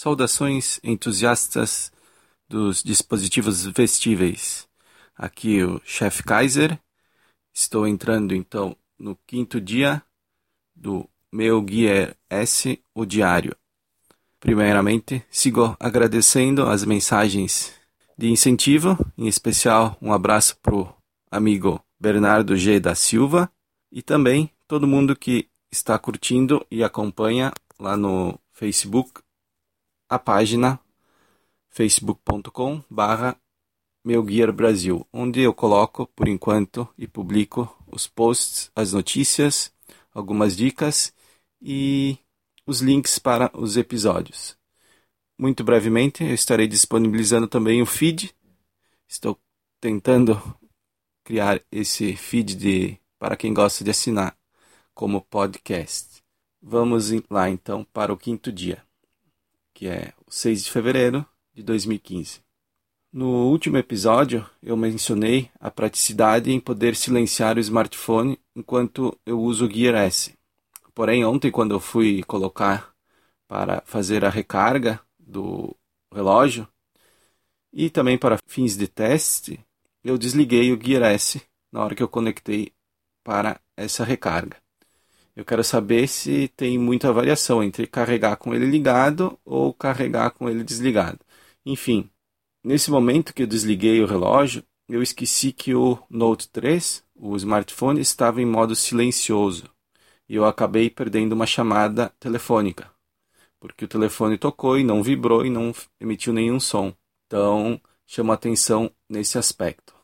Saudações entusiastas dos dispositivos vestíveis. Aqui o Chef Kaiser. Estou entrando então no quinto dia do meu Gear S, o diário. Primeiramente, sigo agradecendo as mensagens de incentivo, em especial um abraço para o amigo Bernardo G. da Silva e também todo mundo que está curtindo e acompanha lá no Facebook a página facebook.com/MeuGearBrasil, onde eu coloco, por enquanto, e publico os posts, as notícias, algumas dicas e os links para os episódios. Muito brevemente, eu estarei disponibilizando também o feed. Estou tentando criar esse feed para quem gosta de assinar como podcast. Vamos lá, então, para o quinto dia, que é o 6 de fevereiro de 2015. No último episódio, eu mencionei a praticidade em poder silenciar o smartphone enquanto eu uso o Gear S. Porém, ontem, quando eu fui colocar para fazer a recarga do relógio e também para fins de teste, eu desliguei o Gear S na hora que eu conectei para essa recarga. Eu quero saber se tem muita variação entre carregar com ele ligado ou carregar com ele desligado. Enfim, nesse momento que eu desliguei o relógio, eu esqueci que o Note 3, o smartphone, estava em modo silencioso. E eu acabei perdendo uma chamada telefônica, porque o telefone tocou e não vibrou e não emitiu nenhum som. Então, chama atenção nesse aspecto.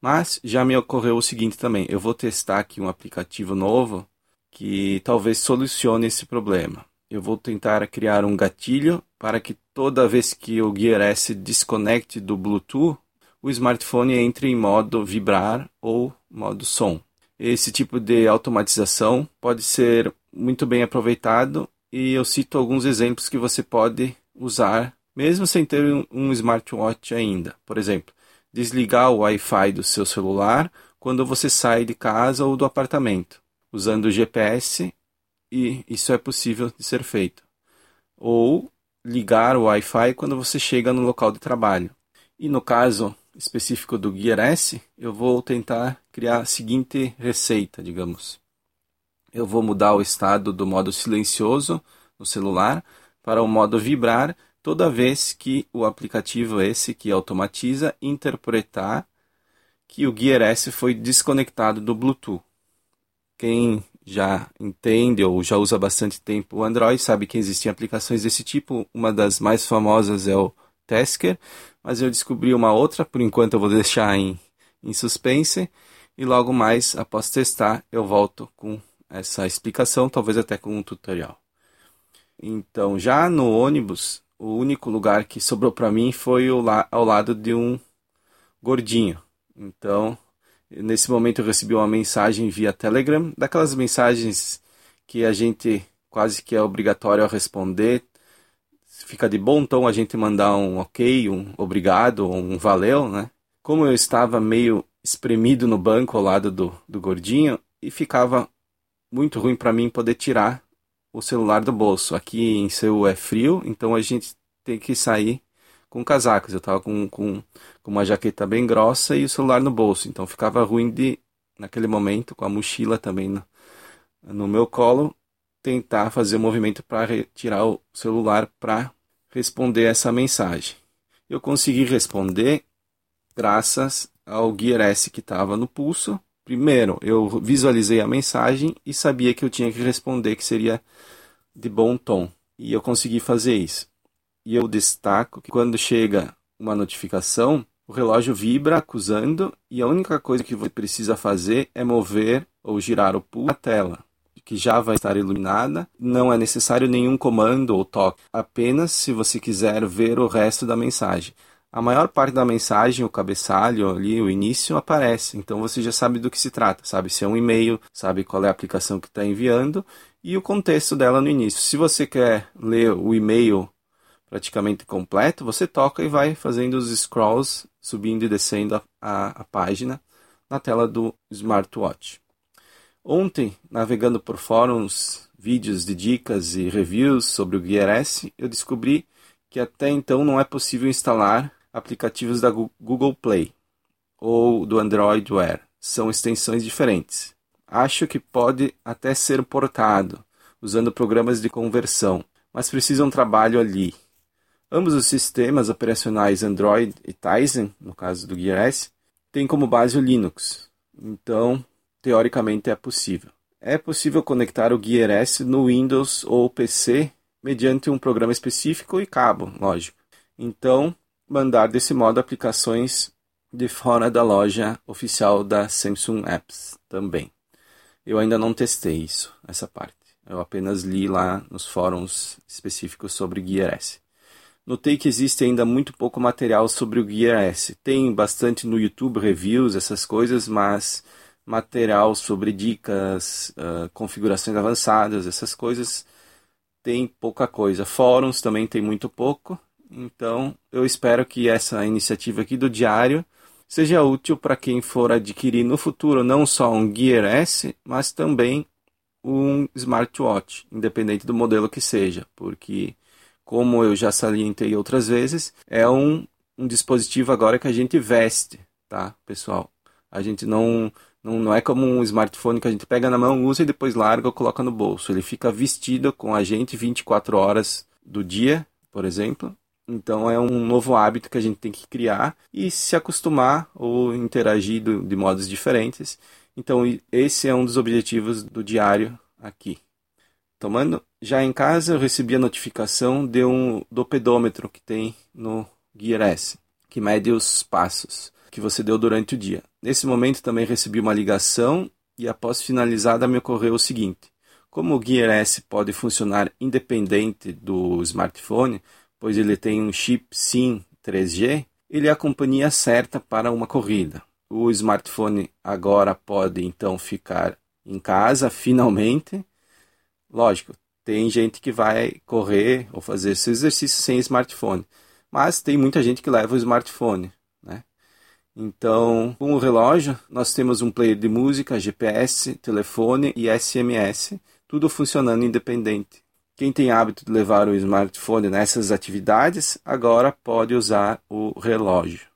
Mas já me ocorreu o seguinte também, eu vou testar aqui um aplicativo novo, que talvez solucione esse problema. Eu vou tentar criar um gatilho para que toda vez que o Gear S desconecte do Bluetooth, o smartphone entre em modo vibrar ou modo som. Esse tipo de automatização pode ser muito bem aproveitado e eu cito alguns exemplos que você pode usar, mesmo sem ter um smartwatch ainda. Por exemplo, desligar o Wi-Fi do seu celular quando você sai de casa ou do apartamento, usando o GPS, e isso é possível de ser feito. Ou ligar o Wi-Fi quando você chega no local de trabalho. E no caso específico do Gear S, eu vou tentar criar a seguinte receita, digamos. Eu vou mudar o estado do modo silencioso no celular para o modo vibrar toda vez que o aplicativo esse que automatiza interpretar que o Gear S foi desconectado do Bluetooth. Quem já entende ou já usa há bastante tempo o Android sabe que existem aplicações desse tipo. Uma das mais famosas é o Tasker, mas eu descobri uma outra, por enquanto eu vou deixar em suspense. E logo mais, após testar, eu volto com essa explicação, talvez até com um tutorial. Então, já no ônibus, o único lugar que sobrou para mim foi ao lado de um gordinho. Então, nesse momento eu recebi uma mensagem via Telegram, daquelas mensagens que a gente quase que é obrigatório a responder. Fica de bom tom a gente mandar um ok, um obrigado, um valeu, né? Como eu estava meio espremido no banco ao lado do gordinho, e ficava muito ruim para mim poder tirar o celular do bolso. Aqui em Seul é frio, então a gente tem que sair com casacos. Eu estava com uma jaqueta bem grossa e o celular no bolso, então ficava ruim naquele momento, com a mochila também no meu colo, tentar fazer o movimento para retirar o celular para responder essa mensagem. Eu consegui responder graças ao Gear S que estava no pulso. Primeiro, eu visualizei a mensagem e sabia que eu tinha que responder, que seria de bom tom, e eu consegui fazer isso. E eu destaco que quando chega uma notificação, o relógio vibra acusando e a única coisa que você precisa fazer é mover ou girar o pulso na tela, que já vai estar iluminada. Não é necessário nenhum comando ou toque, apenas se você quiser ver o resto da mensagem. A maior parte da mensagem, o cabeçalho ali, o início, aparece, então você já sabe do que se trata, sabe se é um e-mail, sabe qual é a aplicação que está enviando e o contexto dela no início. Se você quer ler o e-mail praticamente completo, você toca e vai fazendo os scrolls, subindo e descendo a página na tela do smartwatch. Ontem, navegando por fóruns, vídeos de dicas e reviews sobre o Gear S, eu descobri que até então não é possível instalar aplicativos da Google Play ou do Android Wear. São extensões diferentes. Acho que pode até ser portado, usando programas de conversão, mas precisa um trabalho ali. Ambos os sistemas operacionais Android e Tizen, no caso do Gear S, têm como base o Linux, então teoricamente é possível. É possível conectar o Gear S no Windows ou PC mediante um programa específico e cabo, lógico. Então, mandar desse modo aplicações de fora da loja oficial da Samsung Apps também. Eu ainda não testei isso, essa parte. Eu apenas li lá nos fóruns específicos sobre Gear S. Notei que existe ainda muito pouco material sobre o Gear S. Tem bastante no YouTube, reviews, essas coisas, mas material sobre dicas, configurações avançadas, essas coisas, tem pouca coisa. Fóruns também tem muito pouco. Então, eu espero que essa iniciativa aqui do diário seja útil para quem for adquirir no futuro não só um Gear S, mas também um smartwatch, independente do modelo que seja, porque, como eu já salientei outras vezes, é um dispositivo agora que a gente veste, tá, pessoal? A gente não é como um smartphone que a gente pega na mão, usa e depois larga ou coloca no bolso. Ele fica vestido com a gente 24 horas do dia, por exemplo. Então é um novo hábito que a gente tem que criar e se acostumar ou interagir de modos diferentes. Então esse é um dos objetivos do diário aqui. Tomando, já em casa eu recebi a notificação do pedômetro que tem no Gear S, que mede os passos que você deu durante o dia. Nesse momento também recebi uma ligação e após finalizada me ocorreu o seguinte: como o Gear S pode funcionar independente do smartphone, pois ele tem um chip SIM 3G, ele é a companhia certa para uma corrida. O smartphone agora pode então ficar em casa, finalmente. Lógico, tem gente que vai correr ou fazer esse exercício sem smartphone, mas tem muita gente que leva o smartphone, né? Então, com o relógio, nós temos um player de música, GPS, telefone e SMS, tudo funcionando independente. Quem tem hábito de levar o smartphone nessas atividades, agora pode usar o relógio.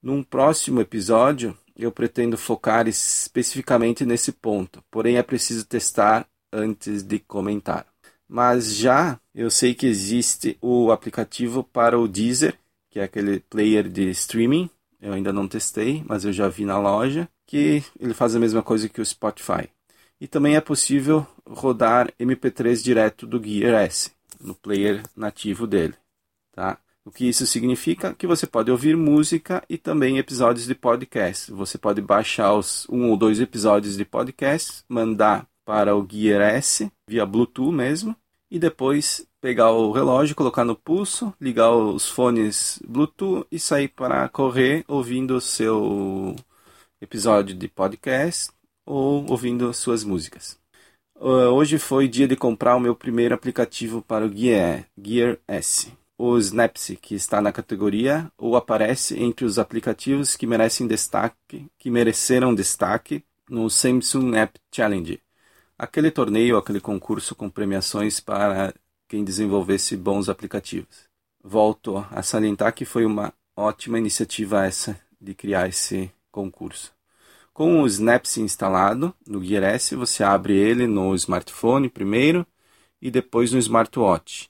Num próximo episódio, eu pretendo focar especificamente nesse ponto, porém é preciso testar antes de comentar. Mas já eu sei que existe o aplicativo para o Deezer, que é aquele player de streaming. Eu ainda não testei, mas eu já vi na loja que ele faz a mesma coisa que o Spotify. E também é possível rodar MP3 direto do Gear S, no player nativo dele, tá? O que isso significa? Que você pode ouvir música e também episódios de podcast. Você pode baixar os 1 ou 2 episódios de podcast, mandar para o Gear S, via Bluetooth mesmo, e depois pegar o relógio, colocar no pulso, ligar os fones Bluetooth e sair para correr ouvindo o seu episódio de podcast ou ouvindo suas músicas. Hoje foi dia de comprar o meu primeiro aplicativo para o Gear S, o Snapzy, que está na categoria ou aparece entre os aplicativos que mereceram destaque no Samsung App Challenge. Aquele torneio, aquele concurso com premiações para quem desenvolvesse bons aplicativos. Volto a salientar que foi uma ótima iniciativa essa de criar esse concurso. Com o Snapzy instalado no Gear S, você abre ele no smartphone primeiro e depois no smartwatch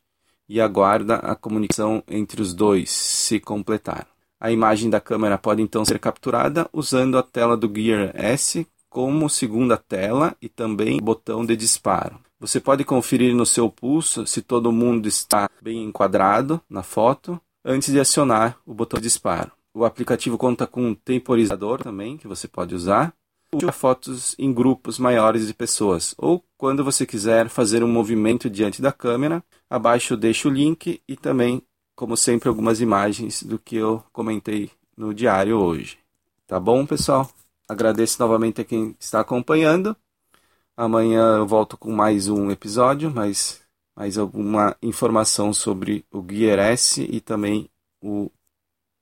e aguarda a comunicação entre os dois se completar. A imagem da câmera pode então ser capturada usando a tela do Gear S como segunda tela e também botão de disparo. Você pode conferir no seu pulso se todo mundo está bem enquadrado na foto antes de acionar o botão de disparo. O aplicativo conta com um temporizador também que você pode usar para fotos em grupos maiores de pessoas ou quando você quiser fazer um movimento diante da câmera. Abaixo eu deixo o link e também, como sempre, algumas imagens do que eu comentei no diário hoje. Tá bom, pessoal? Agradeço novamente a quem está acompanhando. Amanhã eu volto com mais um episódio, mais alguma informação sobre o Gear S e também os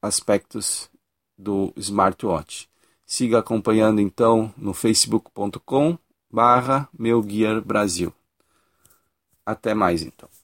aspectos do smartwatch. Siga acompanhando então no facebook.com/MeuGearBrasil. Até mais então.